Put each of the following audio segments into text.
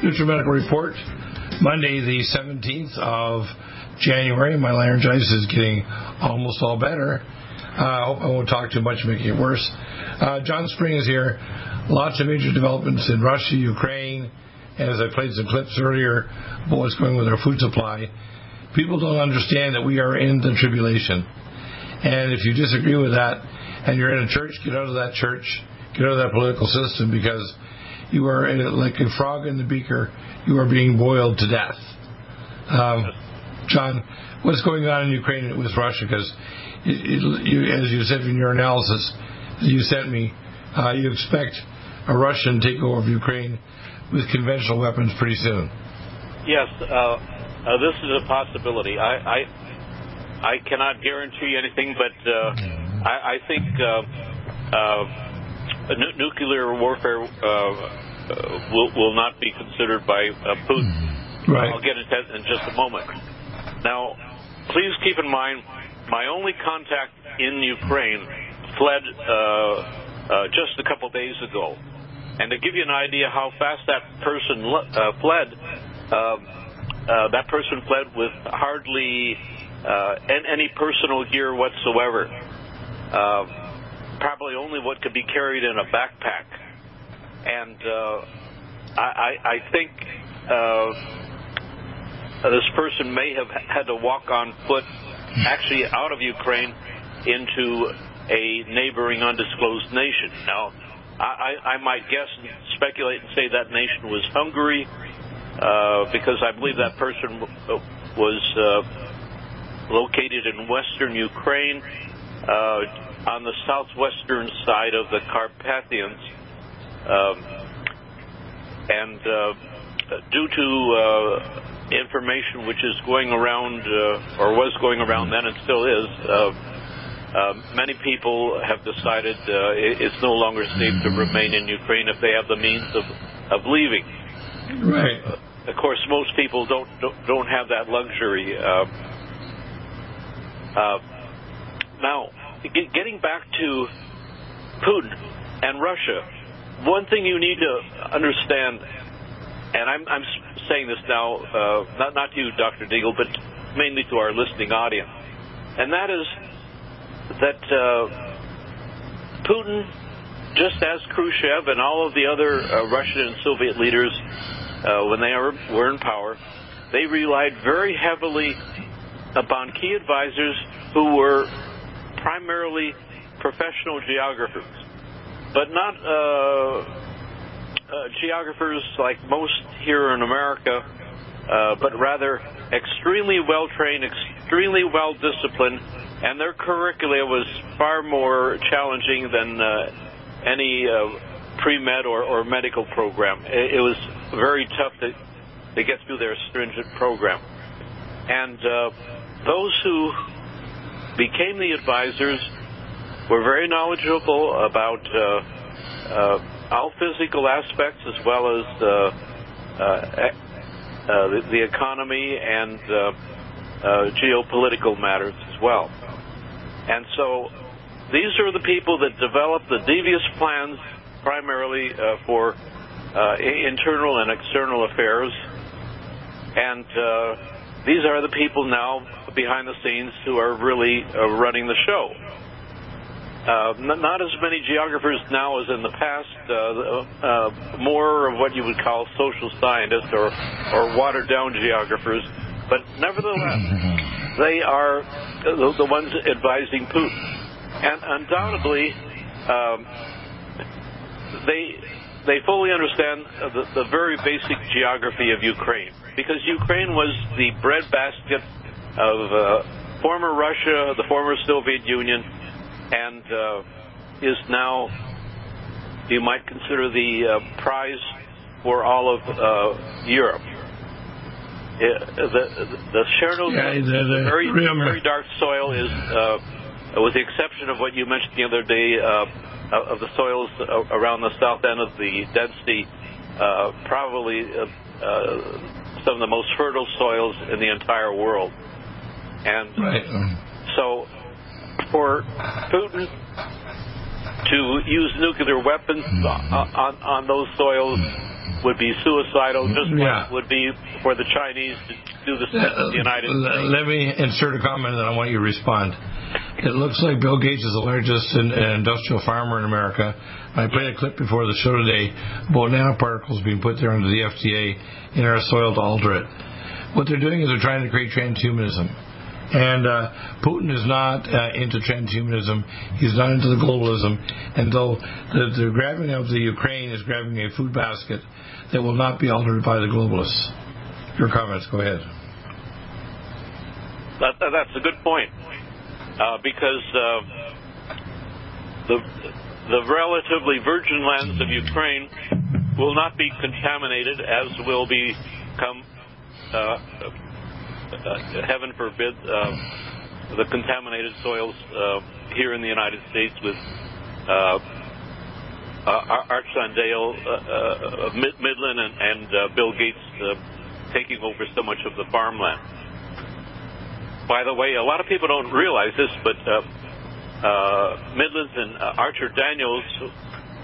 Nutri-Medical Report, Monday the 17th of January. My laryngitis is getting almost all better. I hope I won't talk too much making it worse. John Spring is here. Lots of major developments in Russia, Ukraine. As I played some clips earlier about what's going on with our food supply, people don't understand that we are in the tribulation. And if you disagree with that and you're in a church, get out of that political system, because you are like a frog in the beaker. You are being boiled to death. John, what's going on in Ukraine with Russia? Because, as you said in your analysis you sent me, you expect a Russian takeover of Ukraine with conventional weapons pretty soon. Yes, this is a possibility. I cannot guarantee anything, but I think nuclear warfare will not be considered by Putin. Right. I'll get into that in just a moment. Now, please keep in mind, my only contact in Ukraine fled just a couple days ago. And to give you an idea how fast that person fled with hardly any personal gear whatsoever. Probably only what could be carried in a backpack. And I think this person may have had to walk on foot, actually out of Ukraine, into a neighboring undisclosed nation. Now, I might guess and speculate and say that nation was Hungary, because I believe that person was located in western Ukraine, on the southwestern side of the Carpathians, and due to information which is going around, or was going around then and still is, many people have decided it's no longer safe to remain in Ukraine if they have the means of leaving. Right. Of course, most people don't have that luxury. Now, getting back to Putin and Russia, one thing you need to understand, and I'm saying this now, not to you, Dr. Deagle, but mainly to our listening audience, and that is that Putin, just as Khrushchev and all of the other Russian and Soviet leaders, when they were in power, they relied very heavily upon key advisors who were primarily professional geographers, but not geographers like most here in America, but rather extremely well-trained, extremely well-disciplined, and their curricula was far more challenging than any pre-med or medical program. It was very tough to get through their stringent program. And those who became the advisors were very knowledgeable about all physical aspects, as well as the economy and geopolitical matters as well. And so these are the people that developed the devious plans, primarily for internal and external affairs. And these are the people now behind the scenes who are really running the show. Not as many geographers now as in the past, more of what you would call social scientists or watered-down geographers, but nevertheless, they are the ones advising Putin. And undoubtedly, they fully understand the very basic geography of Ukraine, because Ukraine was the breadbasket of former Russia, the former Soviet Union, and is now, you might consider, the prize for all of Europe. The Chernobyl, the very, very dark soil is, with the exception of what you mentioned the other day, of the soils around the south end of the Dead Sea, probably some of the most fertile soils in the entire world. And so for Putin to use nuclear weapons on those soils would be suicidal, just like it would be for the Chinese to do the same in the United States. Let me insert a comment, and I want you to respond. It looks like Bill Gates is the largest industrial farmer in America. I played a clip before the show today about nanoparticles being put there under the FDA in our soil to alter it. What they're doing is they're trying to create transhumanism. And Putin is not into transhumanism. He's not into the globalism. And though the grabbing of the Ukraine is grabbing a food basket that will not be altered by the globalists. Your comments, go ahead. That's a good point. Because the relatively virgin lands of Ukraine will not be contaminated, as will become... heaven forbid, the contaminated soils here in the United States with Archer Daniels Midland and Bill Gates taking over so much of the farmland. By the way, a lot of people don't realize this, but Midlands and Archer Daniels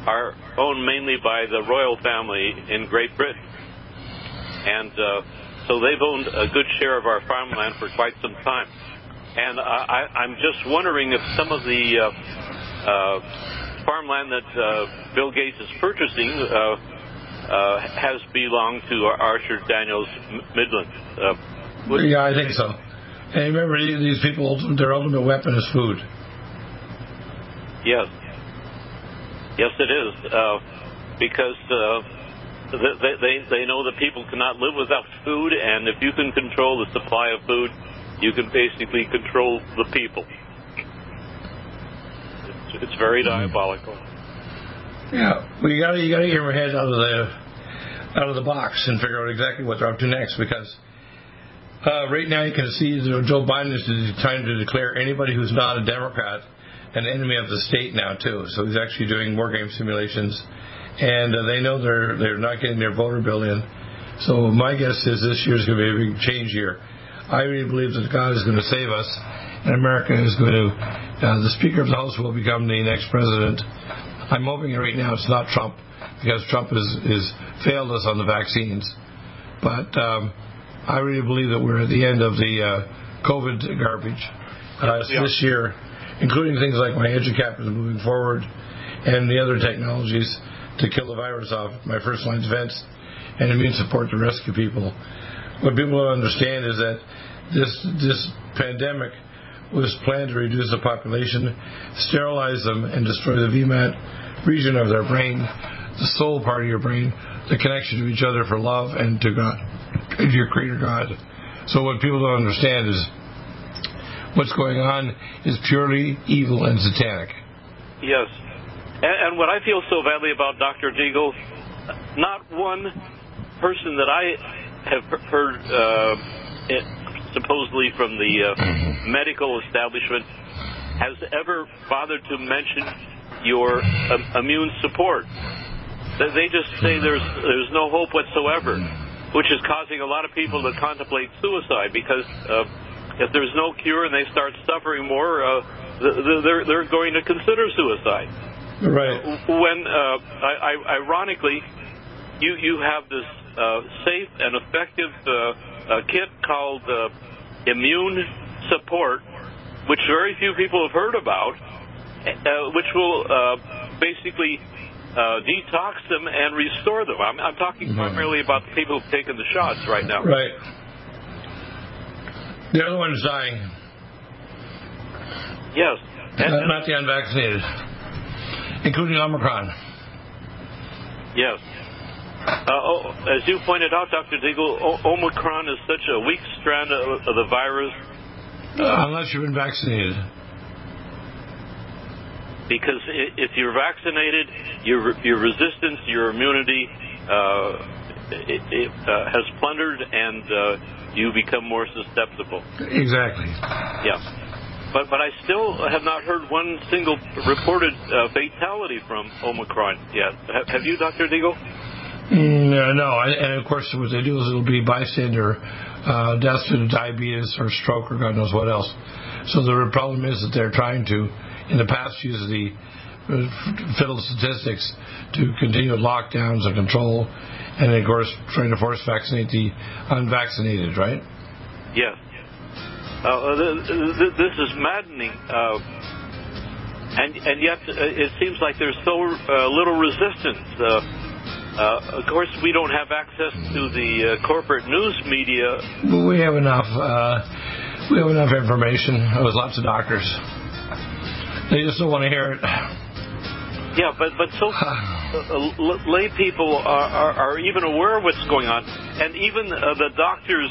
are owned mainly by the royal family in Great Britain. And so they've owned a good share of our farmland for quite some time. And I'm just wondering if some of the farmland that Bill Gates is purchasing has belonged to Archer Daniels Midland. Yeah, I think so. And remember, these people, their ultimate weapon is food. Yes. Yes, it is. Because... They know that people cannot live without food, and if you can control the supply of food, you can basically control the people. It's very diabolical. Yeah, well, you got to get your head out of the box and figure out exactly what they're up to next, because right now you can see that Joe Biden is trying to declare anybody who's not a Democrat an enemy of the state now too. So he's actually doing war game simulations. And they know they're not getting their voter bill in. So my guess is this year's going to be a big change year. I really believe that God is going to save us, and America is going to... the Speaker of the House will become the next president. I'm hoping right now it's not Trump, because Trump has failed us on the vaccines. But I really believe that we're at the end of the COVID garbage this year, including things like my EduCap is moving forward and the other technologies to kill the virus off, my first line defense, and immune support to rescue people. What people don't understand is that this pandemic was planned to reduce the population, sterilize them, and destroy the VMAT region of their brain, the soul part of your brain, the connection to each other for love and to God, to your Creator God. So what people don't understand is what's going on is purely evil and satanic. Yes. And what I feel so badly about, Dr. Deagle, not one person that I have heard supposedly from the medical establishment has ever bothered to mention your immune support. They just say there's no hope whatsoever, which is causing a lot of people to contemplate suicide, because if there's no cure and they start suffering more, they're going to consider suicide. Right. When, ironically, you have this safe and effective kit called Immune Support, which very few people have heard about, which will basically detox them and restore them. I'm talking primarily about the people who've taken the shots right now. Right. The other one's dying. Yes. And not the unvaccinated. Including Omicron. Yes. As you pointed out, Dr. Deagle, Omicron is such a weak strand of the virus. Unless you've been vaccinated. because if you're vaccinated, your resistance, your immunity has plundered, and you become more susceptible. Exactly. Yeah. But I still have not heard one single reported fatality from Omicron yet. Have you, Dr. Deagle? No, and of course what they do is it'll be bystander deaths due to diabetes or stroke or God knows what else. So the problem is that they're trying to, in the past, use the fiddle statistics to continue lockdowns and control, and of course trying to force vaccinate the unvaccinated, right? Yes. This is maddening, and yet it seems like there's so little resistance. Of course, we don't have access to the corporate news media. But we have enough. We have enough information. There's lots of doctors. They just don't want to hear it. Yeah, but so lay people are even aware of what's going on, and even the doctors.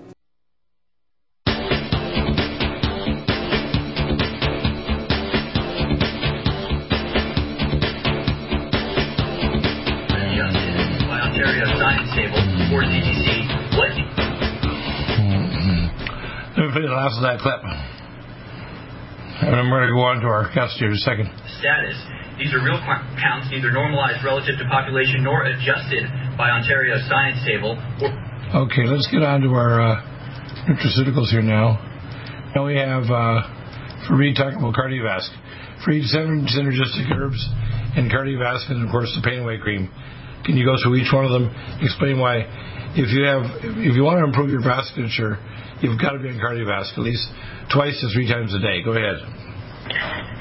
Last of that clip. And I'm going to go on to our guest here in a second. Status. These are real counts, neither normalized relative to population nor adjusted by Ontario's science table. Okay, let's get on to our nutraceuticals here now. Now we have Fareed talking about CardioVasc. Fareed, 7 synergistic herbs and CardioVasc, and of course the PainAway cream. Can you go through each one of them, explain why if you want to improve your vasculature, you've got to be on CardioVasc at least twice to three times a day. Go ahead.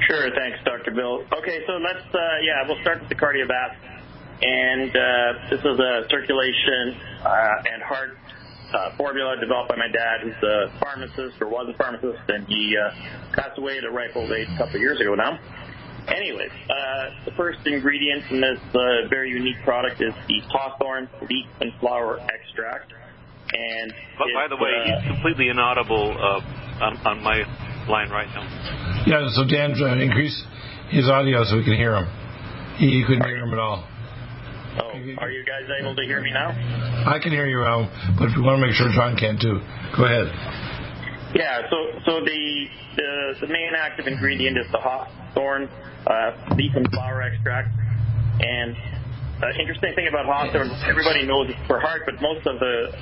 Sure. Thanks, Dr. Bill. Okay, so let's, we'll start with the CardioVasc. And this is a circulation and heart formula developed by my dad, who's a pharmacist, or was a pharmacist, and he passed away at a ripe old age a couple of years ago now. Anyways, the first ingredient in this very unique product is the hawthorn leaf and flower extract. And by the way, it's completely inaudible on my line right now. Yeah, so Dan, increase his audio so we can hear him. He couldn't hear him at all. Oh, are you guys able to hear me now? I can hear you, Al, but we want to make sure John can too. Go ahead. Yeah, so the main active ingredient is the hawthorn leaf and flower extract. And the interesting thing about hawthorn, everybody knows it's for heart, but most of the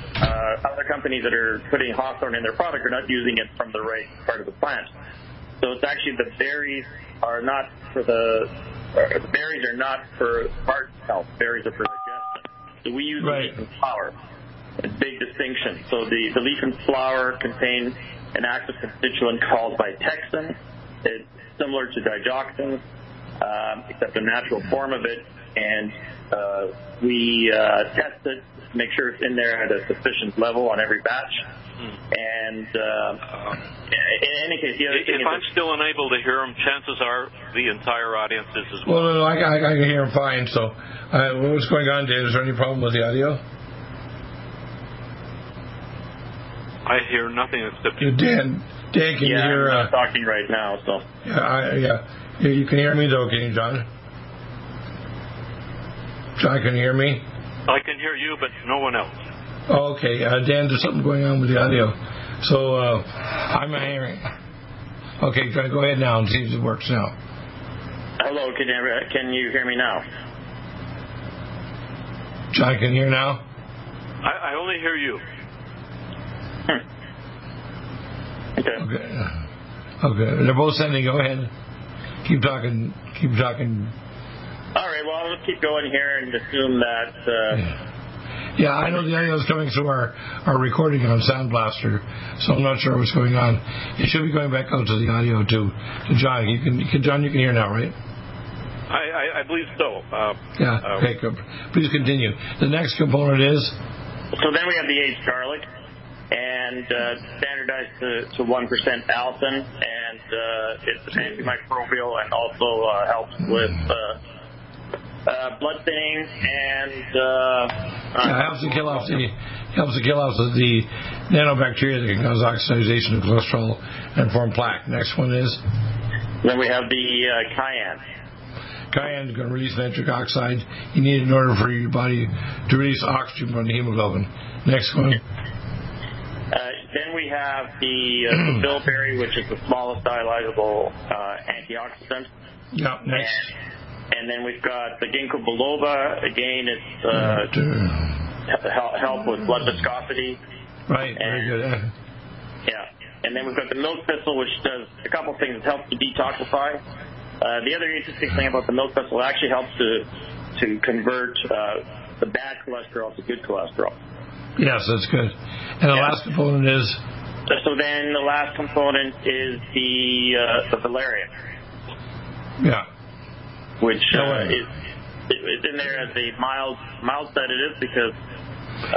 other companies that are putting hawthorn in their product are not using it from the right part of the plant. So it's actually the berries are not for berries are not for heart health. Berries are for digestion. So we use leaf and flower. It's a big distinction. So the leaf and flower contain an active constituent called vitexin. It's similar to digoxin, except a natural form of it. And we test it, make sure it's in there at a sufficient level on every batch. And in any case, the other thing is, if I'm still unable to hear him, chances are the entire audience is as well. Well, no, I can hear him fine. So what's going on, Dave? Is there any problem with the audio? I hear nothing except Dan, can you hear? I'm talking right now. So yeah, you can hear me though, can you, John? John, can you hear me? I can hear you, but no one else. Okay, Dan, there's something going on with the audio. So I'm not hearing. Okay, go ahead now and see if it works now. Hello, can you hear me now? John, can you hear now? I only hear you. Okay. They're both sending. Go ahead. Keep talking. All right, well, I'll just keep going here and assume that... Yeah, I know the audio is coming through our recording on Sound Blaster, so I'm not sure what's going on. It should be going back out to the audio, too. John, you can hear now, right? I believe so. Okay, good. Please continue. The next component is? So then we have the aged garlic, and standardized to 1% allicin, and it's antimicrobial and also helps with... blood thinning and helps to kill off the nanobacteria that can cause oxidization of cholesterol and form plaque. Next one is? Then we have the cayenne. Cayenne is going to release nitric oxide. You need it in order for your body to release oxygen from the hemoglobin. Next one. Then we have the bilberry, which is the smallest dialyzable antioxidant. Yep, next. And then we've got the ginkgo biloba. Again, it's help with blood viscosity. Right, very good. Yeah. And then we've got the milk thistle, which does a couple of things. It helps to detoxify. The other interesting thing about the milk thistle, it actually helps to convert the bad cholesterol to good cholesterol. Yes, that's good. And the last component is? So then the last component is the valerian. Yeah. Which is in there as a mild sedative because...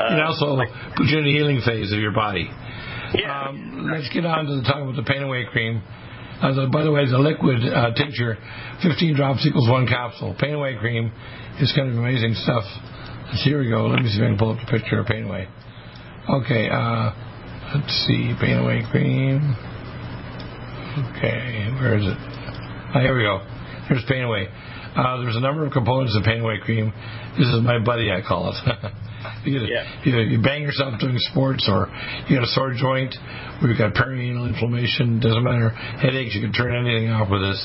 and also puts you in the healing phase of your body. Yeah. Let's get on to the talk about the PainAway cream. By the way, the liquid tincture, 15 drops equals one capsule. PainAway cream is kind of amazing stuff. So here we go. Let me see if I can pull up the picture of PainAway. Okay. Let's see. PainAway cream. Okay. Where is it? Here we go. Here's PainAway. There's a number of components of PainAway cream. This is my buddy, I call it. You bang yourself doing sports, or you got a sore joint, or you got perianal inflammation. Doesn't matter. Headaches. You can turn anything off with this.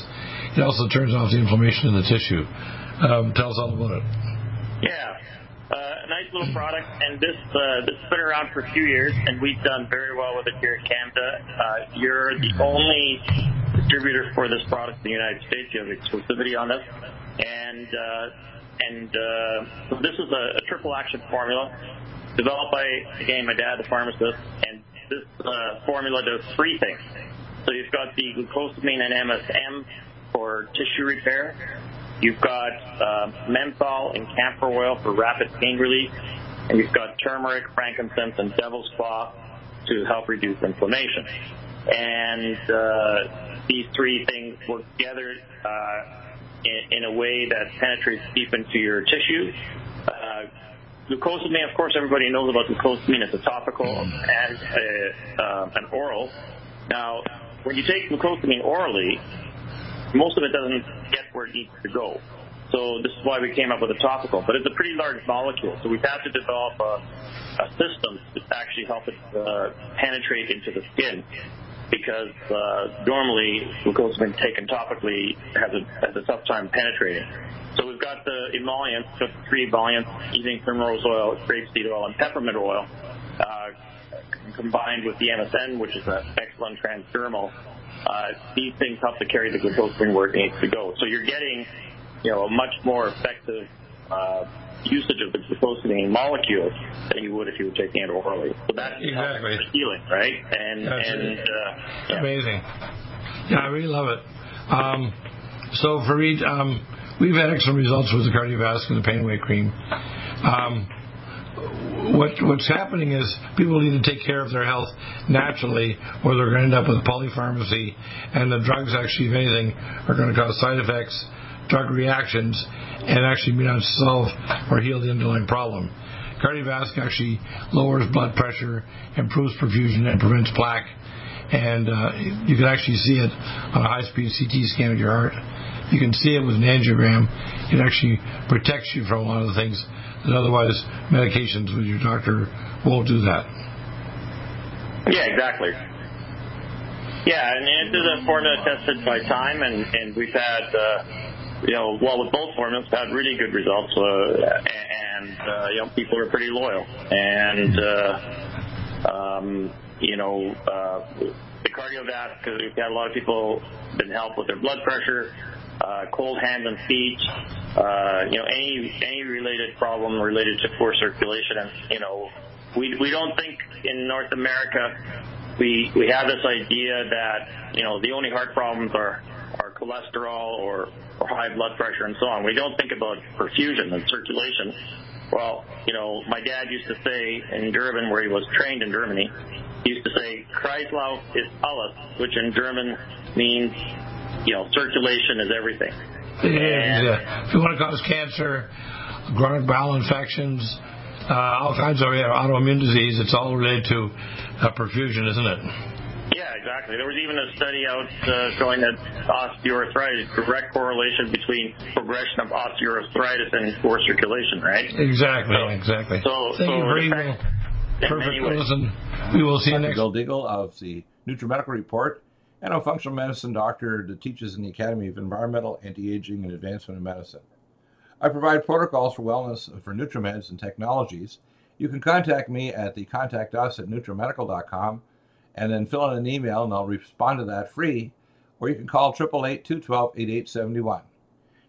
It also turns off the inflammation in the tissue. Tell us all about it. Yeah. A nice little product, and this has been around for a few years, and we've done very well with it here in Canada. You're the only distributor for this product in the United States. You have exclusivity on this. And so this is a triple action formula developed by, again, my dad, the pharmacist. And this formula does three things. So you've got the glucosamine and MSM for tissue repair. You've got menthol and camphor oil for rapid pain relief. And you've got turmeric, frankincense, and devil's claw to help reduce inflammation. And these three things work together in a way that penetrates deep into your tissue. Glucosamine, of course, everybody knows about glucosamine. It's a topical and an oral. Now, when you take glucosamine orally, most of it doesn't get where it needs to go. So this is why we came up with a topical. But it's a pretty large molecule, so we've had to develop a system to actually help it penetrate into the skin, because normally glucosamine taken topically has a tough time penetrating. So we've got the emollients, just three emollients, evening primrose oil, grapeseed oil, and peppermint oil, combined with the MSM, which is an excellent transdermal. These things help to carry the glucosamine where it needs to go. So you're getting, you know, a much more effective usage of the glucosamine molecule than you would if you were taking it orally. So that's exactly healing, right? And amazing. Yeah, I really love it. So Fareed, we've had excellent results with the CardioVasc and the PainAway cream. What's happening is people need to take care of their health naturally, or they're going to end up with polypharmacy, and the drugs actually, if anything, are going to cause side effects, drug reactions, and actually may not solve or heal the underlying problem. CardioVasc actually lowers blood pressure, improves perfusion, and prevents plaque. And you can actually see it on a high-speed CT scan of your heart. You can see it with an angiogram. It actually protects you from a lot of things that otherwise medications with your doctor won't do that. Yeah, exactly. Yeah, and this is a formula tested by time, and we've had... with both formulas, had really good results, and people are pretty loyal. And the CardioVasc, we've had a lot of people been helped with their blood pressure, cold hands and feet, any related problem related to poor circulation. And we don't think in North America we have this idea that the only heart problems are cholesterol or high blood pressure and so on. We don't think about perfusion and circulation. Well, my dad used to say in Durban, where he was trained in Germany, he used to say, Kreislauf ist alles, which in German means, circulation is everything. It is, yeah. If you want to cause cancer, chronic bowel infections, all kinds of autoimmune disease, it's all related to perfusion, isn't it? Yeah, exactly. There was even a study out showing that osteoarthritis, direct correlation between progression of osteoarthritis and poor circulation, right? Exactly. So very well. Perfect. Listen, we will see you next. Dr. Bill Deagle of the Nutri-Medical Report, and a functional medicine doctor that teaches in the Academy of Environmental, Anti-Aging, and Advancement in Medicine. I provide protocols for wellness for NutriMeds and technologies. You can contact me at the contact us at NutriMedical.com. and then fill in an email, and I'll respond to that free, or you can call 888-212-8871.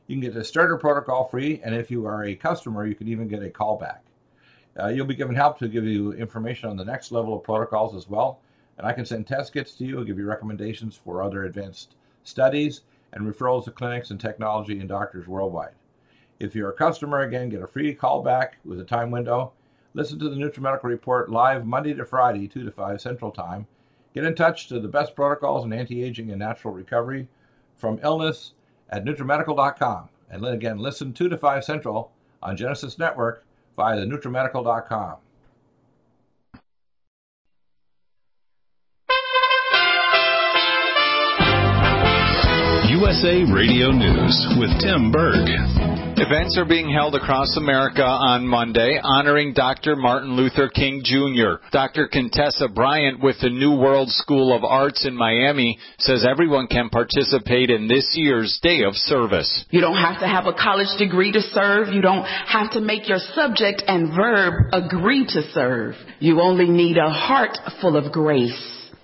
You can get the starter protocol free, and if you are a customer, you can even get a callback. You'll be given help to give you information on the next level of protocols as well, and I can send test kits to you and give you recommendations for other advanced studies and referrals to clinics and technology and doctors worldwide. If you're a customer, again, get a free callback with a time window. Listen to the Nutri-Medical Report live Monday to Friday, 2 to 5 Central Time. Get in touch to the best protocols in anti-aging and natural recovery from illness at NutriMedical.com. And then again, listen 2 to 5 Central on Genesis Network via the NutriMedical.com. USA Radio News with Tim Berg. Events are being held across America on Monday honoring Dr. Martin Luther King Jr. Dr. Contessa Bryant with the New World School of Arts in Miami says everyone can participate in this year's day of service. You don't have to have a college degree to serve. You don't have to make your subject and verb agree to serve. You only need a heart full of grace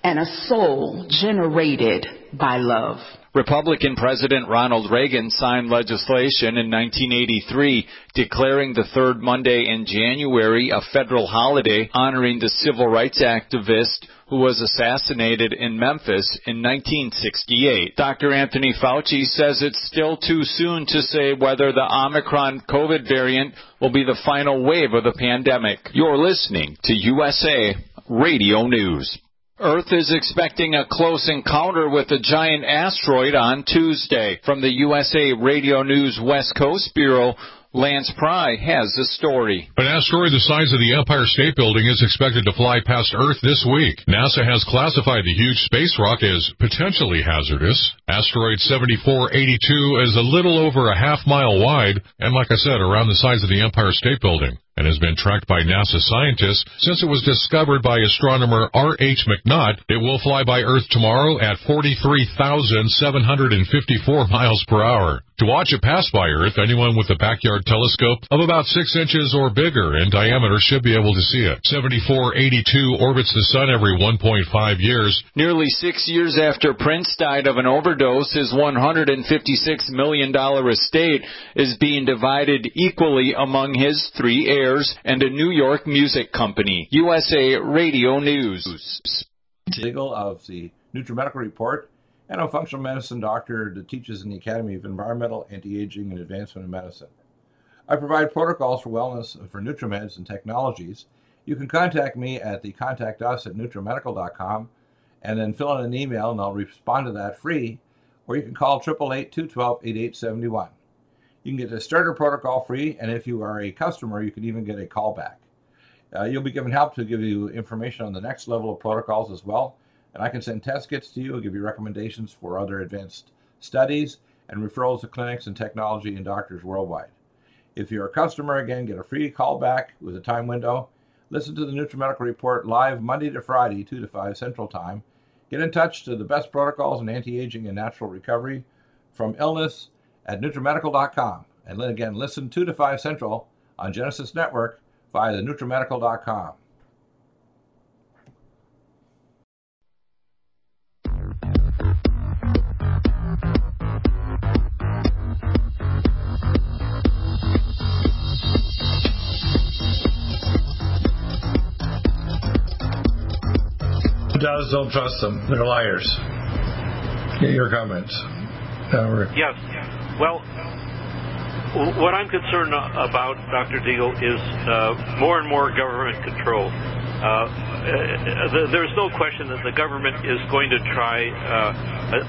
and a soul generated by love. Republican President Ronald Reagan signed legislation in 1983 declaring the third Monday in January a federal holiday honoring the civil rights activist who was assassinated in Memphis in 1968. Dr. Anthony Fauci says it's still too soon to say whether the Omicron COVID variant will be the final wave of the pandemic. You're listening to USA Radio News. Earth is expecting a close encounter with a giant asteroid on Tuesday. From the USA Radio News West Coast Bureau, Lance Pry has the story. An asteroid the size of the Empire State Building is expected to fly past Earth this week. NASA has classified the huge space rock as potentially hazardous. Asteroid 7482 is a little over a half mile wide and, like I said, around the size of the Empire State Building, and has been tracked by NASA scientists since it was discovered by astronomer R.H. McNaught. It will fly by Earth tomorrow at 43,754 miles per hour. To watch it pass by Earth, anyone with a backyard telescope of about 6 inches or bigger in diameter should be able to see it. 7482 orbits the Sun every 1.5 years. Nearly 6 years after Prince died of an overdose, his $156 million estate is being divided equally among his 3 heirs and a New York music company. USA Radio News. Deagle of the Nutri-Medical Report, and a functional medicine doctor that teaches in the Academy of Environmental, Anti-Aging, and Advancement in Medicine. I provide protocols for wellness for NutriMeds and technologies. You can contact me at the contact us at NutriMedical.com, and then fill in an email and I'll respond to that free, or you can call 888-212-8871. You can get the starter protocol free, and if you are a customer, you can even get a callback. You'll be given help to give you information on the next level of protocols as well, and I can send test kits to you and give you recommendations for other advanced studies and referrals to clinics and technology and doctors worldwide. If you're a customer, again, get a free callback with a time window. Listen to the Nutri-Medical Report live Monday to Friday, 2 to 5 Central Time. Get in touch to the best protocols in anti-aging and natural recovery from illness at NutriMedical.com, and then again listen 2 to 5 Central on Genesis Network via the NutriMedical.com. Does don't trust them. They're liars. Get your comments. Yes. Well, what I'm concerned about, Dr. Deagle, is more and more government control. There's no question that the government is going to try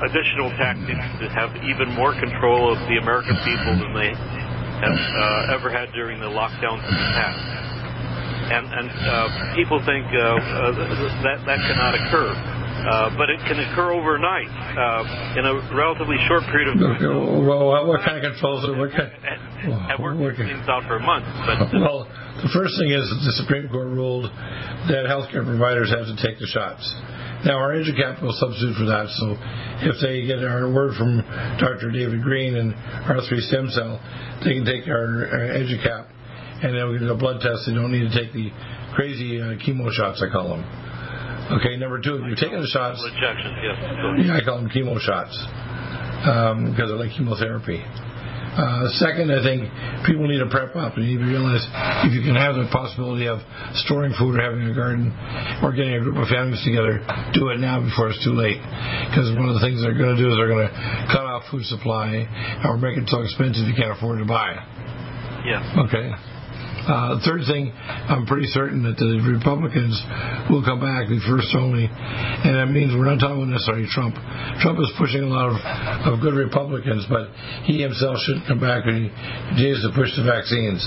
additional tactics to have even more control of the American people than they have ever had during the lockdowns in the past. And people think that cannot occur. But it can occur overnight in a relatively short period of time. Well, what kind of controls are we? And we're working things out for months. Well, the first thing is that the Supreme Court ruled that healthcare providers have to take the shots. Now, our EduCap will substitute for that, so if they get our word from Dr. David Green and R3 stem cell, they can take our EduCap, and then we can do a blood test. They don't need to take the crazy chemo shots, I call them. Okay, number two, if you're taking the shots... Rejection, yes. Yeah, I call them chemo shots because they're like chemotherapy. Second, I think people need to prep up. You need to realize if you can have the possibility of storing food or having a garden or getting a group of families together, do it now before it's too late. Because one of the things they're going to do is they're going to cut off food supply or make it so expensive you can't afford to buy. Yes. Okay. Third thing, I'm pretty certain that the Republicans will come back, the first only, and that means we're not talking necessarily Trump. Trump is pushing a lot of good Republicans, but he himself shouldn't come back when he continues to push the vaccines,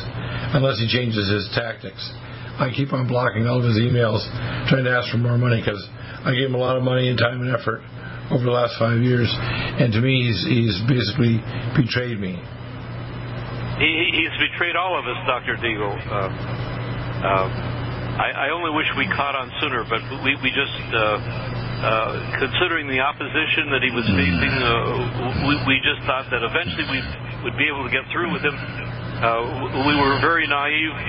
unless he changes his tactics. I keep on blocking all of his emails, trying to ask for more money, because I gave him a lot of money and time and effort over the last 5 years, and to me, he's basically betrayed me. He's betrayed all of us, Dr. Deagle. I only wish we caught on sooner, but we just, considering the opposition that he was facing, we just thought that eventually we would be able to get through with him. We were very naive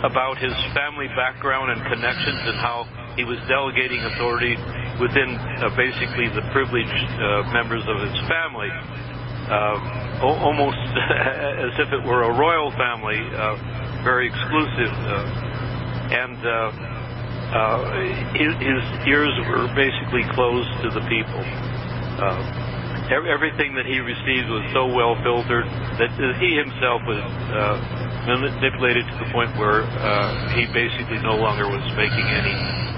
about his family background and connections and how he was delegating authority within basically the privileged members of his family, almost as if it were a royal family, very exclusive, and his ears were basically closed to the people. Everything that he received was so well filtered that he himself was manipulated to the point where he basically no longer was making any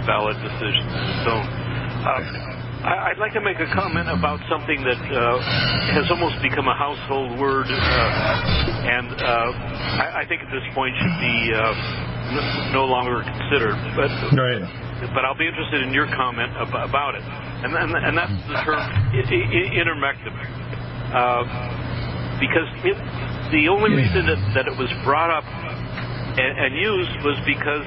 valid decisions on his own. I'd like to make a comment about something that has almost become a household word, and I think at this point should be no longer considered. But I'll be interested in your comment about it. And that's the term intermectomy, because the only reason that it was brought up and used was because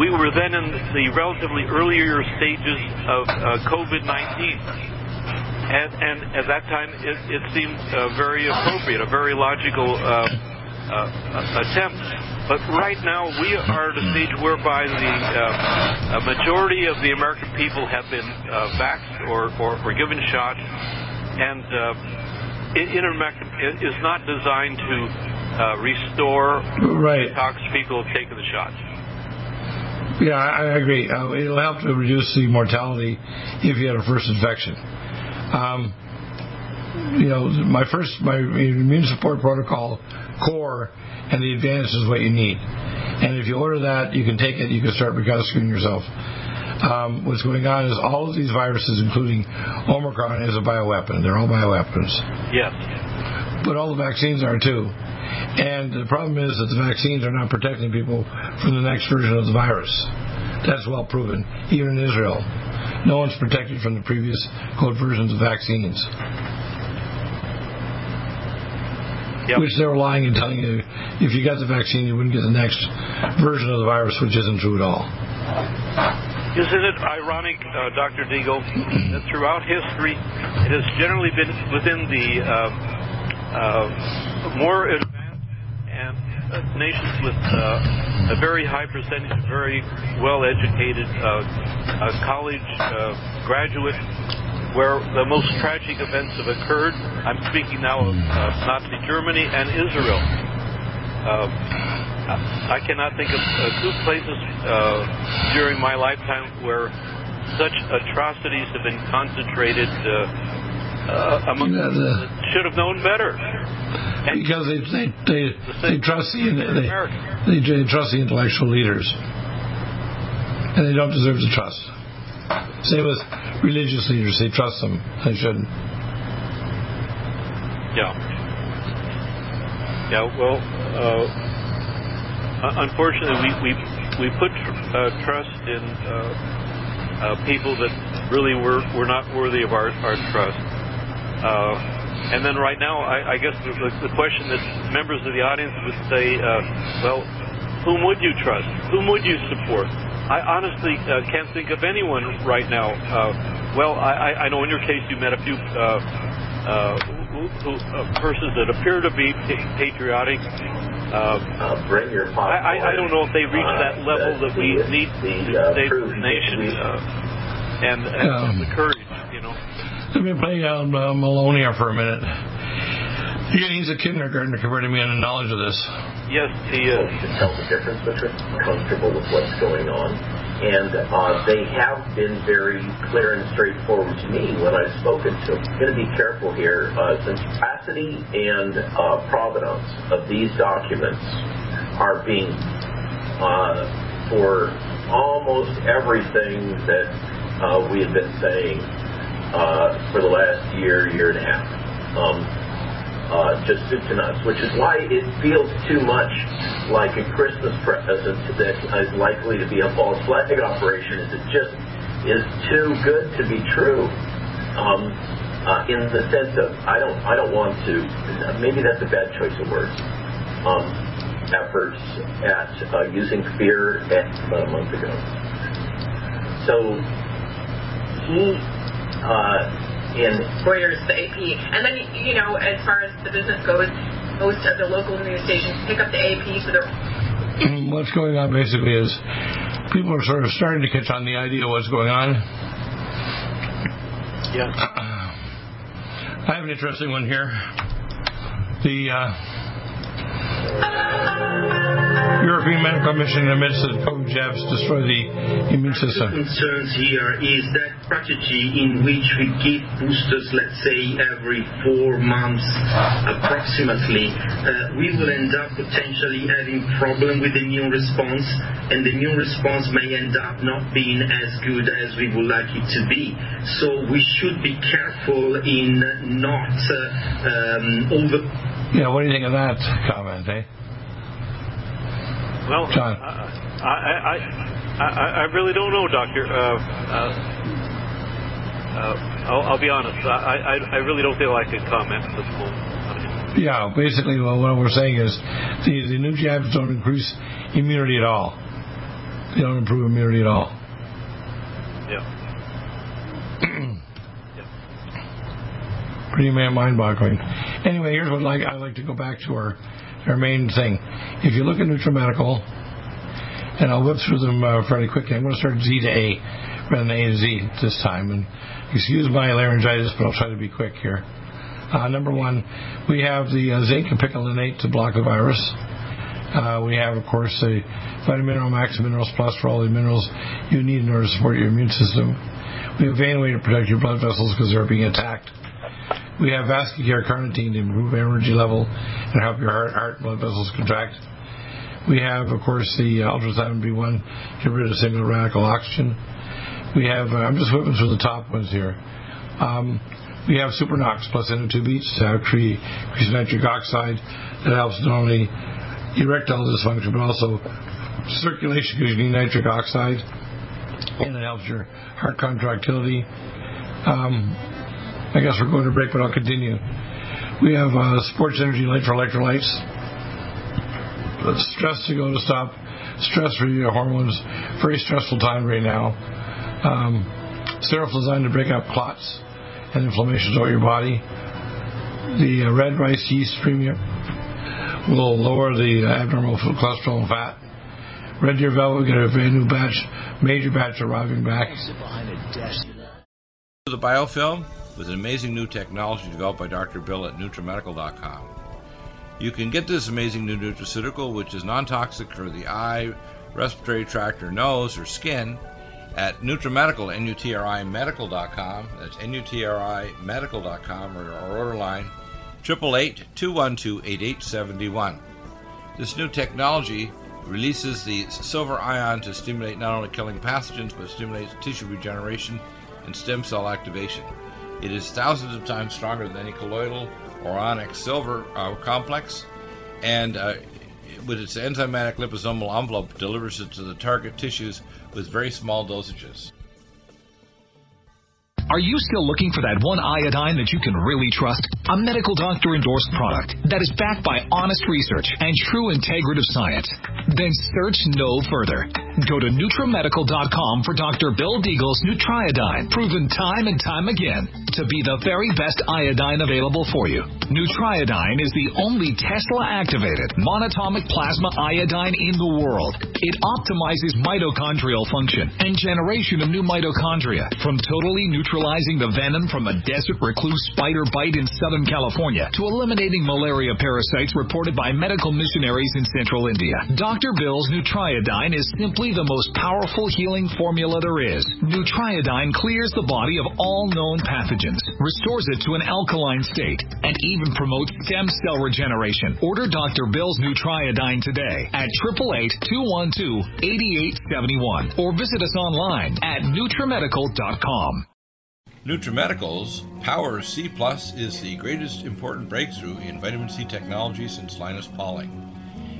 we were then in the relatively earlier stages of COVID-19, and at that time it seemed very appropriate, a very logical attempt. But right now we are at a stage whereby the majority of the American people have been vaxxed or given shots, and it is not designed to restore or detox people who have taken the shots. Yeah, I agree. It'll help to reduce the mortality if you had a first infection. My immune support protocol core and the advance is what you need. And if you order that, you can take it, you can start recovering yourself. What's going on is all of these viruses, including Omicron, is a bioweapon. They're all bioweapons. Yes. But all the vaccines are, too. And the problem is that the vaccines are not protecting people from the next version of the virus. That's well proven, even in Israel. No one's protected from the previous code versions of vaccines. Yep. Which they were lying and telling you if you got the vaccine, you wouldn't get the next version of the virus, which isn't true at all. Isn't it ironic, Dr. Deagle, that throughout history it has generally been within the more advanced and nations with a very high percentage of very well-educated college graduates where the most tragic events have occurred. I'm speaking now of Nazi Germany and Israel. I cannot think of two places during my lifetime where such atrocities have been concentrated among those that should have known better. And because they trust the intellectual leaders, and they don't deserve the trust. Same with religious leaders, they trust them. They shouldn't. Yeah. Well, unfortunately, we put trust in people that really were not worthy of our trust. And then right now, I guess the question that members of the audience would say, well, whom would you trust? Whom would you support? I honestly can't think of anyone right now. I know in your case you met a few persons that appear to be patriotic. I don't know if they reach that level that we need to save the nation and the courage, you know. Let me play Malone here for a minute. He's a kindergartner compared to me on the knowledge of this. Yes, he is. Can tell the difference between comfortable with what's going on, and they have been very clear and straightforward to me when I've spoken to them. I'm going to be careful here. The capacity and provenance of these documents are being for almost everything that we have been saying for the last year and a half. Just soup to nuts, which is why it feels too much like a Christmas present that is likely to be a false flag operation. It just is too good to be true, in the sense of I don't want to. Maybe that's a bad choice of words. Efforts at using fear about a month ago. So he. In Reuters, the AP, and then, you know, as far as the business goes, most of the local news stations pick up the AP for their... What's going on basically is people are sort of starting to catch on the idea of what's going on, Yeah. I have an interesting one here. The European Medical Commission admits that COVID jabs destroy the immune system. The concern here is that strategy in which we give boosters, let's say, every 4 months approximately, we will end up potentially having problem with the immune response, and the immune response may end up not being as good as we would like it to be. So we should be careful in not over... Yeah, what do you think of that comment, eh? Well, John. I really don't know, Doctor. I'll be honest. I really don't feel I can comment at this moment. Yeah, basically, well, what we're saying is the new jabs don't increase immunity at all. They don't improve immunity at all. Yeah. Yeah. Pretty mind-boggling. Anyway, here's what I'd like to go back to our main thing. If you look at NutriMedical, and I'll whip through them fairly quickly. I'm going to start Z to A rather than A to Z this time. And excuse my laryngitis, but I'll try to be quick here. Number one, we have the zinc and picolinate to block the virus. We have, of course, the Vitamin Mineral Max Minerals Plus for all the minerals you need in order to support your immune system. We have Vein Way to protect your blood vessels because they're being attacked. We have vascular carnitine to improve energy level and help your heart and blood vessels contract. We have, of course, the ultrasound B1, get rid of single radical oxygen. We have, I'm just whipping through the top ones here. We have Supernox plus NO2B to increase nitric oxide. That helps not only erectile dysfunction, but also circulation because you need nitric oxide. And it helps your heart contractility. I guess we're going to break, but I'll continue. We have sports energy light for electrolytes. Stress to go to stop. Stress for your hormones. Very stressful time right now. Seroflazine to break up clots and inflammations over your body. The red rice yeast premium will lower the abnormal cholesterol and fat. Red Deer Velvet, we got a brand new batch, major batch arriving back. The biofilm. With an amazing new technology developed by Dr. Bill at NutriMedical.com. You can get this amazing new nutraceutical, which is non-toxic for the eye, respiratory tract, or nose, or skin, at NutriMedical, NutriMedical.com. That's NutriMedical.com, or our order line, 888-212-8871. This new technology releases the silver ion to stimulate not only killing pathogens, but stimulates tissue regeneration and stem cell activation. It is thousands of times stronger than any colloidal or onyx silver complex, and with its enzymatic liposomal envelope, delivers it to the target tissues with very small dosages. Are you still looking for that one iodine that you can really trust? A medical doctor-endorsed product that is backed by honest research and true integrative science. Then search no further. Go to NutriMedical.com for Dr. Bill Deagle's Nutriodine, proven time and time again to be the very best iodine available for you. Nutriodine is the only Tesla-activated monatomic plasma iodine in the world. It optimizes mitochondrial function and generation of new mitochondria from totally neutralizing the venom from a desert recluse spider bite in Southern California to eliminating malaria parasites reported by medical missionaries in Central India. Dr. Bill's Nutriodine is simply the most powerful healing formula there is. Nutriodine clears the body of all known pathogens, restores it to an alkaline state, and even promotes stem cell regeneration. Order Dr. Bill's Nutriodine today at 888-212-8871 or visit us online at NutriMedical.com. NutriMedical's Power C Plus is the greatest important breakthrough in vitamin C technology since Linus Pauling.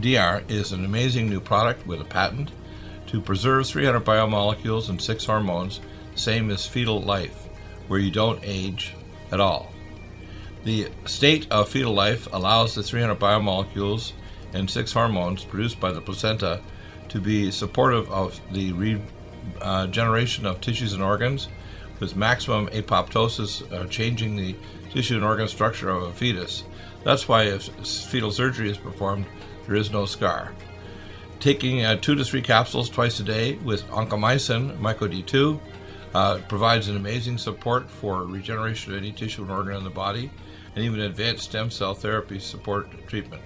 DR is an amazing new product with a patent to preserve 300 biomolecules and 6 hormones, same as fetal life, where you don't age at all. The state of fetal life allows the 300 biomolecules and 6 hormones produced by the placenta to be supportive of the regeneration of tissues and organs, with maximum apoptosis changing the tissue and organ structure of a fetus. That's why if fetal surgery is performed, there is no scar. Taking 2 to 3 capsules twice a day with oncomycin, myco-D2, provides an amazing support for regeneration of any tissue and organ in the body, and even advanced stem cell therapy support treatment.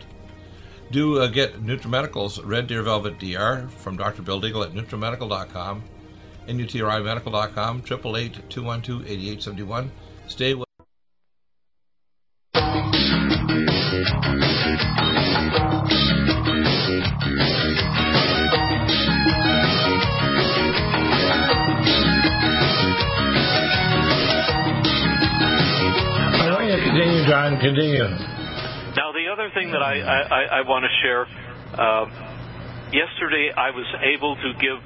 Do get NutriMedical's Red Deer Velvet DR from Dr. Bill Deagle at NutriMedical.com, NutriMedical.com, 888-212-8871. Stay with Continue. Now, the other thing that I want to share, yesterday I was able to give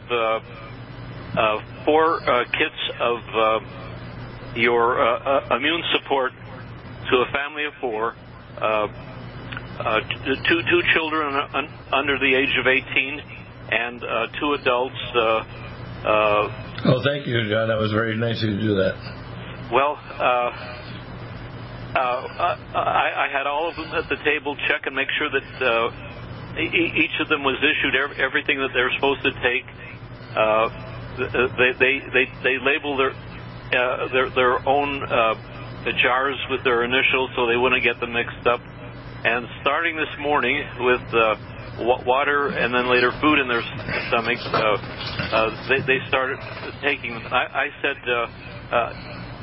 4 kits of your immune support to a family of 4, two children under the age of 18 and 2 adults. Oh, thank you, John. That was very nice of you to do that. Well, I had all of them at the table check and make sure that each of them was issued everything that they're supposed to take. They label their own jars with their initials so they wouldn't get them mixed up. And starting this morning with water and then later food in their stomachs, they started taking them. I said.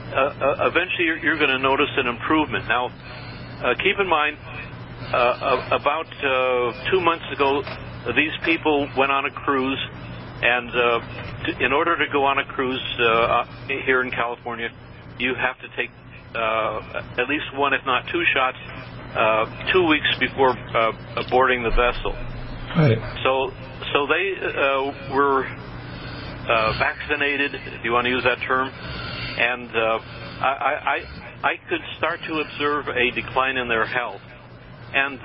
Eventually you're going to notice an improvement. Now, keep in mind, about 2 months ago, these people went on a cruise, and in order to go on a cruise here in California, you have to take at least 1, if not 2 shots, 2 weeks before boarding the vessel. Right. So they were vaccinated, if you want to use that term. And I could start to observe a decline in their health. And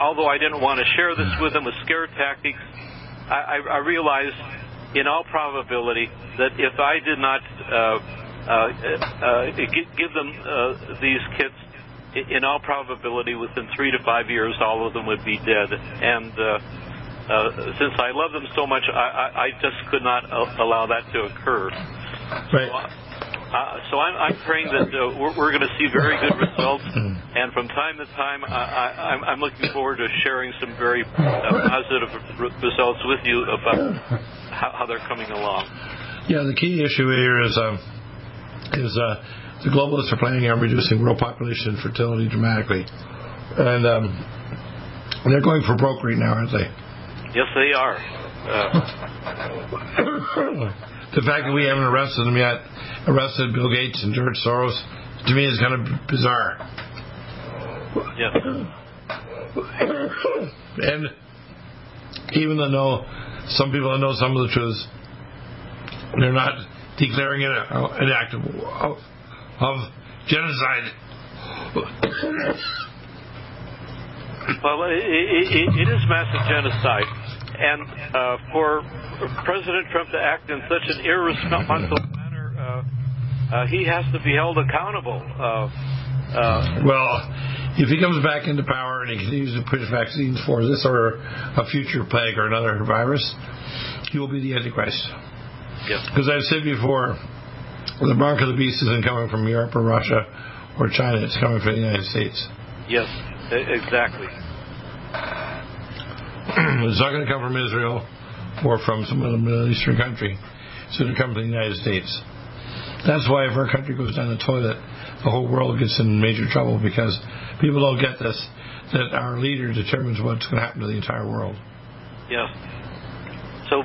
although I didn't want to share this with them with scare tactics, I realized in all probability that if I did not give them these kits, in all probability within 3 to 5 years, all of them would be dead. And since I love them so much, I just could not allow that to occur. Right. So I'm praying that we're going to see very good results, and from time to time, I'm looking forward to sharing some very positive results with you about how they're coming along. Yeah, the key issue here is the globalists are planning on reducing world population and fertility dramatically, and they're going for broke right now, aren't they? Yes, they are. The fact that we haven't arrested them yet, arrested Bill Gates and George Soros, to me is kind of bizarre. Yeah. And even though some people know some of the truths, they're not declaring it an act of genocide. Well, it is massive genocide. And for President Trump to act in such an irresponsible manner, he has to be held accountable. Well, if he comes back into power and he continues to push vaccines for this or a future plague or another virus, he will be the Antichrist. Because I've said before, the mark of the beast isn't coming from Europe or Russia or China. It's coming from the United States. Yes, exactly. It's not going to come from Israel or from some other Middle Eastern country. It's going to come from the United States. That's why if our country goes down the toilet, the whole world gets in major trouble, because people don't get this. that our leader determines what's going to happen to the entire world. Yes. So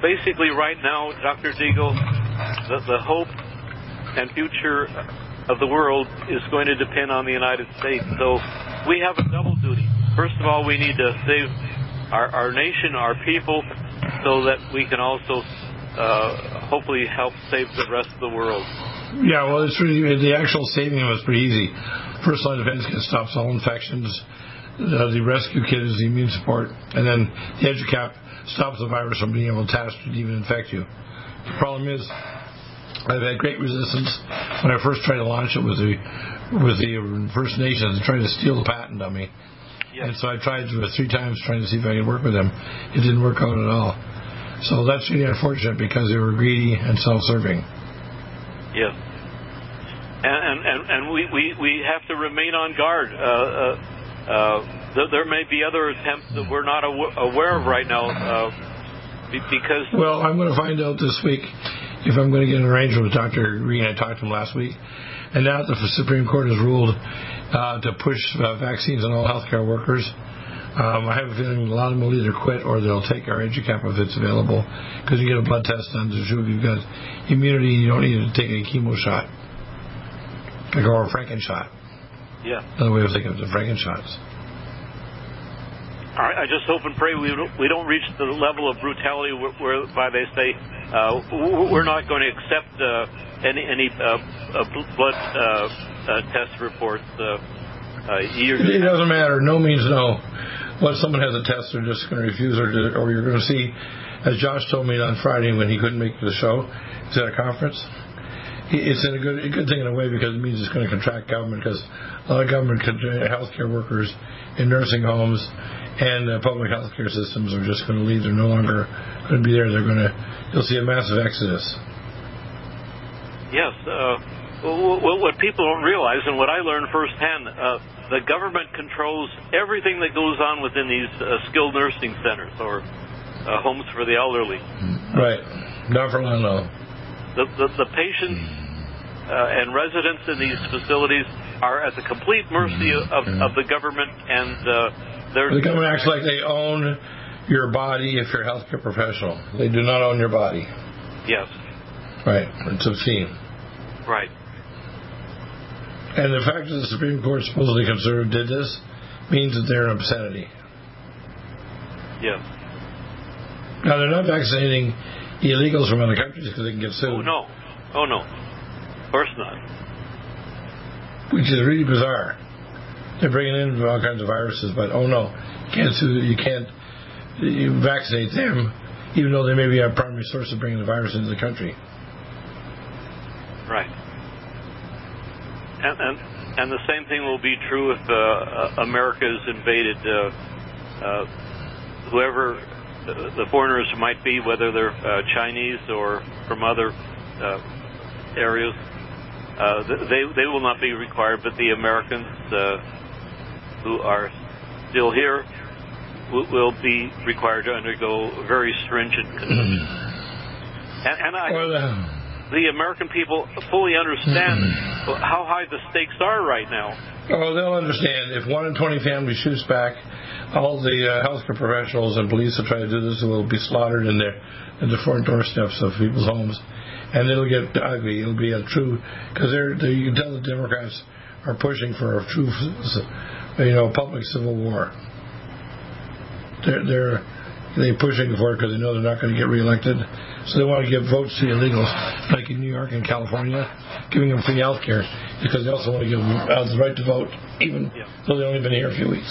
basically right now, Dr. Deagle, the hope and future of the world is going to depend on the United States. So we have a double duty. First of all, we need to save our nation, our people, so that we can also hopefully help save the rest of the world. Yeah, well, it's really, the actual saving was pretty easy. First line of defense stops all infections. The rescue kit is the immune support. And then the EduCap stops the virus from being able to attach to even infect you. The problem is, I've had great resistance. When I first tried to launch it with the First Nations, trying to steal the patent on me. Yes. And so I tried three times trying to see if I could work with them. It didn't work out at all. So that's really unfortunate because they were greedy and self-serving. Yes. And we have to remain on guard. There may be other attempts that we're not aware of right now because... Well, I'm going to find out this week if I'm going to get an arrangement with Dr. Green. I talked to him last week. And now the Supreme Court has ruled to push vaccines on all healthcare workers. I have a feeling a lot of them will either quit or they'll take our EduCap if it's available, because you get a blood test done to show if you've got immunity and you don't need to take a chemo shot, like our Franken shot. Yeah. Another way of thinking of the Franken shots. All right. I just hope and pray we don't reach the level of brutality whereby they say we're not going to accept any blood test reports. It doesn't matter. No means no. Once someone has a test, they're just going to refuse, or you're going to see, as Josh told me on Friday when he couldn't make the show, he's at a conference. It's in a good thing in a way, because it means it's going to contract government, because a lot of government healthcare workers in nursing homes and public healthcare systems are just going to leave. They're no longer going to be there. You'll see a massive exodus. Yes. Well, what people don't realize, and what I learned firsthand, the government controls everything that goes on within these skilled nursing centers or homes for the elderly. Right. Not for long, no. The patients and residents in these facilities are at the complete mercy of the government, and the government acts like they own your body if you're a healthcare professional. They do not own your body. Yes. Right. It's obscene. Right. And the fact that the Supreme Court, supposedly conservative, did this means that they're an obscenity. Yeah. Now, they're not vaccinating illegals from other countries because they can get sued. Oh, no. Of course not. Which is really bizarre. They're bringing in all kinds of viruses, but, oh, no, you can't vaccinate them, even though they may be a primary source of bringing the virus into the country. Right. And the same thing will be true if America is invaded. Whoever the foreigners might be, whether they're Chinese or from other areas, they will not be required. But the Americans who are still here will be required to undergo very stringent conditions. The American people fully understand how high the stakes are right now. Oh, they'll understand. If 1 in 20 families shoots back, all the healthcare professionals and police that try to do this will be slaughtered in the front doorsteps of people's homes. And it'll get ugly. It'll be a true... Because you can tell the Democrats are pushing for a true public civil war. They're pushing for it because they know they're not going to get reelected. So they want to give votes to illegals, like in New York and California, giving them free health care, because they also want to give them the right to vote, even though they've only been here a few weeks.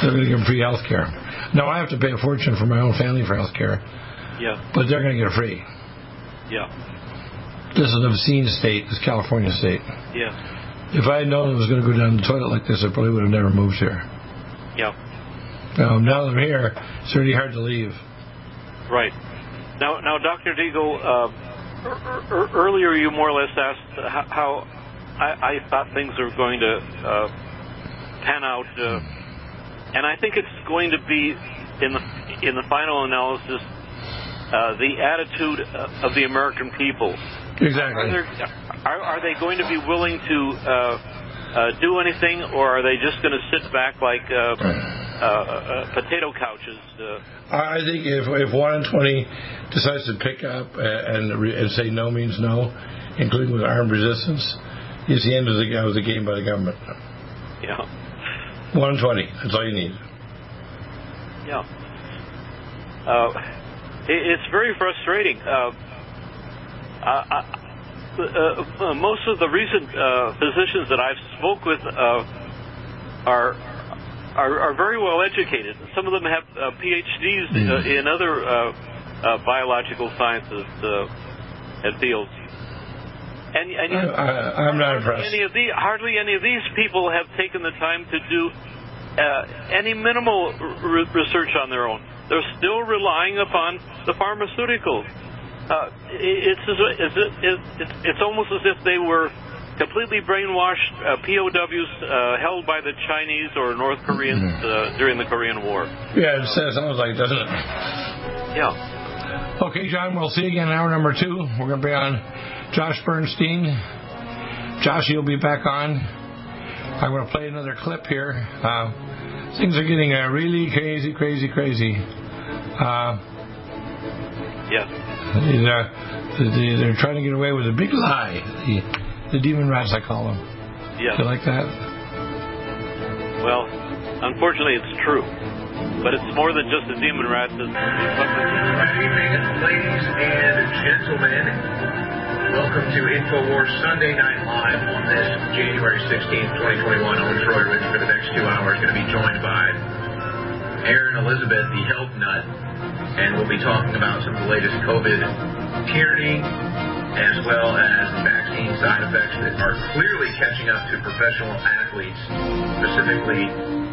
They're going to give them free health care. Now, I have to pay a fortune for my own family for health care, but they're going to get it free. Yeah. This is an obscene state, this California state. Yeah. If I had known it was going to go down the toilet like this, I probably would have never moved here. Yeah. Now that I'm here, it's really hard to leave. Right. Now, Dr. Deagle, earlier you more or less asked how I thought things were going to pan out, and I think it's going to be, in the final analysis, the attitude of the American people. Exactly. Are they going to be willing to do anything, or are they just going to sit back like potato couches? I think if 1 in 20 decides to pick up and say no means no, including with armed resistance, it's the end of the game by the government. Yeah. 1 in 20. That's all you need. Yeah. It's very frustrating. Most of the recent physicians that I've spoke with are very well educated. Some of them have PhDs in other biological sciences and fields. And I'm not impressed. Hardly any of these people have taken the time to do any minimal research on their own. They're still relying upon the pharmaceuticals. It's almost as if they were completely brainwashed POWs held by the Chinese or North Koreans during the Korean War. Yeah, it sounds like it, doesn't it? Yeah. Okay, John, we'll see you again in hour number 2. We're going to be on Josh Bernstein. Josh, you'll be back on. I'm going to play another clip here. Things are getting really crazy. Yeah. They're trying to get away with a big lie. The demon rats, I call them. Yeah. Do you like that? Well, unfortunately, it's true. But it's more than just the demon rats. Good evening, ladies and gentlemen. Welcome to InfoWars Sunday Night Live on this January 16, 2021. I'm Troy Rich for the next 2 hours. Going to be joined by Aaron Elizabeth, the health nut. And we'll be talking about some of the latest COVID tyranny, as well as the vaccine side effects that are clearly catching up to professional athletes, specifically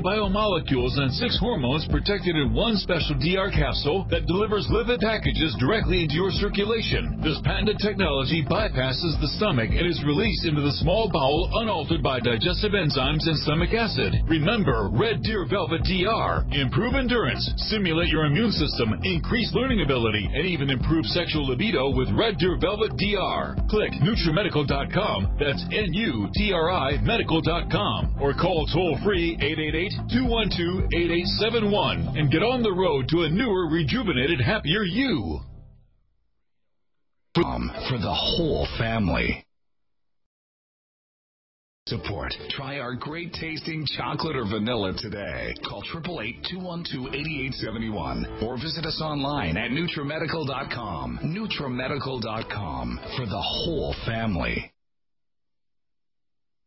major biomolecules and 6 hormones protected in one special DR capsule that delivers lipid packages directly into your circulation. This patented technology bypasses the stomach and is released into the small bowel unaltered by digestive enzymes and stomach acid. Remember, Red Deer Velvet DR. Improve endurance, stimulate your immune system, increase learning ability, and even improve sexual libido with Red Deer Velvet DR. Click NutriMedical.com. That's NutriMedical.com. Or call toll-free 888-212-8871 and get on the road to a newer, rejuvenated, happier you. For the whole family. Support. Try our great tasting chocolate or vanilla today. Call 888-212-8871 or visit us online at NutriMedical.com. NutriMedical.com for the whole family.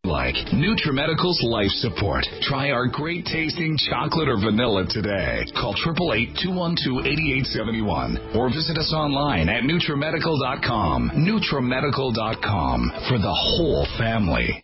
Like NutriMedical's Life Support. Try our great tasting chocolate or vanilla today. Call 888-212-8871 or visit us online at NutriMedical.com. NutriMedical.com for the whole family.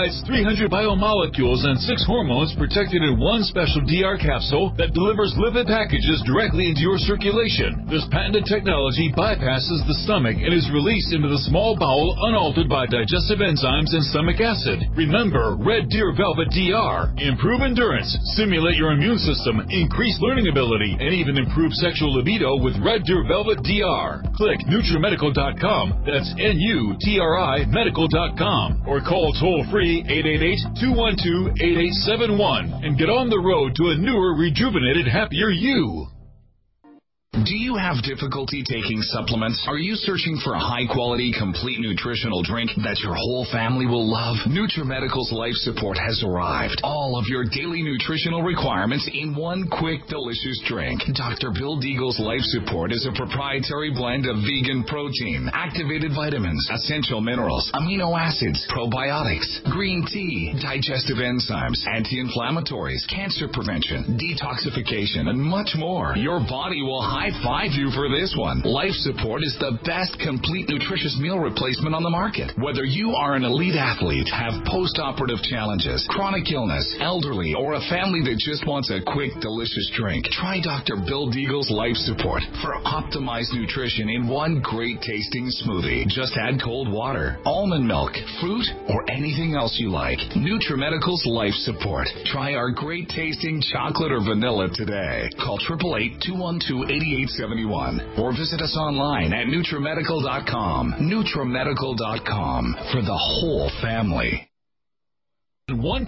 300 biomolecules and 6 hormones protected in one special DR capsule that delivers lipid packages directly into your circulation. This patented technology bypasses the stomach and is released into the small bowel unaltered by digestive enzymes and stomach acid. Remember, Red Deer Velvet DR. Improve endurance, stimulate your immune system, increase learning ability, and even improve sexual libido with Red Deer Velvet DR. Click NutriMedical.com. That's NutriMedical.com. Or call toll-free 888-212-8871 and get on the road to a newer, rejuvenated, happier you. Do you have difficulty taking supplements? Are you searching for a high-quality, complete nutritional drink that your whole family will love? NutriMedical's Life Support has arrived. All of your daily nutritional requirements in one quick, delicious drink. Dr. Bill Deagle's Life Support is a proprietary blend of vegan protein, activated vitamins, essential minerals, amino acids, probiotics, green tea, digestive enzymes, anti-inflammatories, cancer prevention, detoxification, and much more. Your body will high-five you for this one. Life Support is the best complete nutritious meal replacement on the market. Whether you are an elite athlete, have post-operative challenges, chronic illness, elderly, or a family that just wants a quick, delicious drink, try Dr. Bill Deagle's Life Support for optimized nutrition in one great-tasting smoothie. Just add cold water, almond milk, fruit, or anything else you like. NutriMedical's Life Support. Try our great-tasting chocolate or vanilla today. Call 888-212-8871 or visit us online at NutriMedical.com. NutriMedical.com for the whole family. One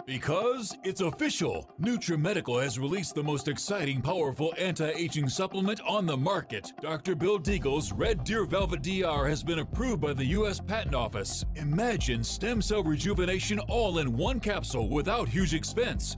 because it's official. NutriMedical has released the most exciting, powerful anti-aging supplement on the market. Dr. Bill Deagle's Red Deer Velvet DR has been approved by the U.S. Patent Office. Imagine stem cell rejuvenation all in one capsule without huge expense.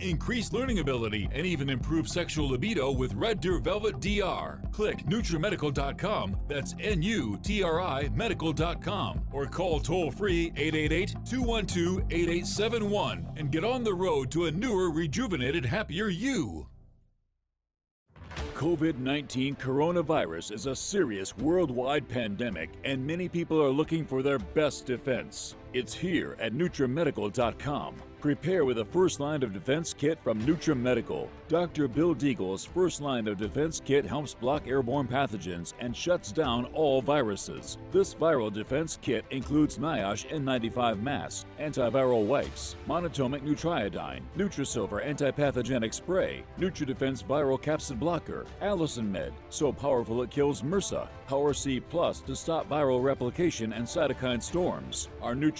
increase learning ability, and even improve sexual libido with Red Deer Velvet DR. Click NutriMedical.com, that's NutriMedical.com, or call toll-free 888-212-8871 and get on the road to a newer, rejuvenated, happier you. COVID-19 coronavirus is a serious worldwide pandemic, and many people are looking for their best defense. It's here at NutriMedical.com. Prepare with a first line of defense kit from NutriMedical. Dr. Bill Deagle's first line of defense kit helps block airborne pathogens and shuts down all viruses. This viral defense kit includes NIOSH N95 masks, antiviral wipes, monotomic Nutriodine, Nutrisilver antipathogenic spray, NutriDefense viral capsid blocker, AllicinMed, so powerful it kills MRSA, Power C Plus to stop viral replication and cytokine storms. Our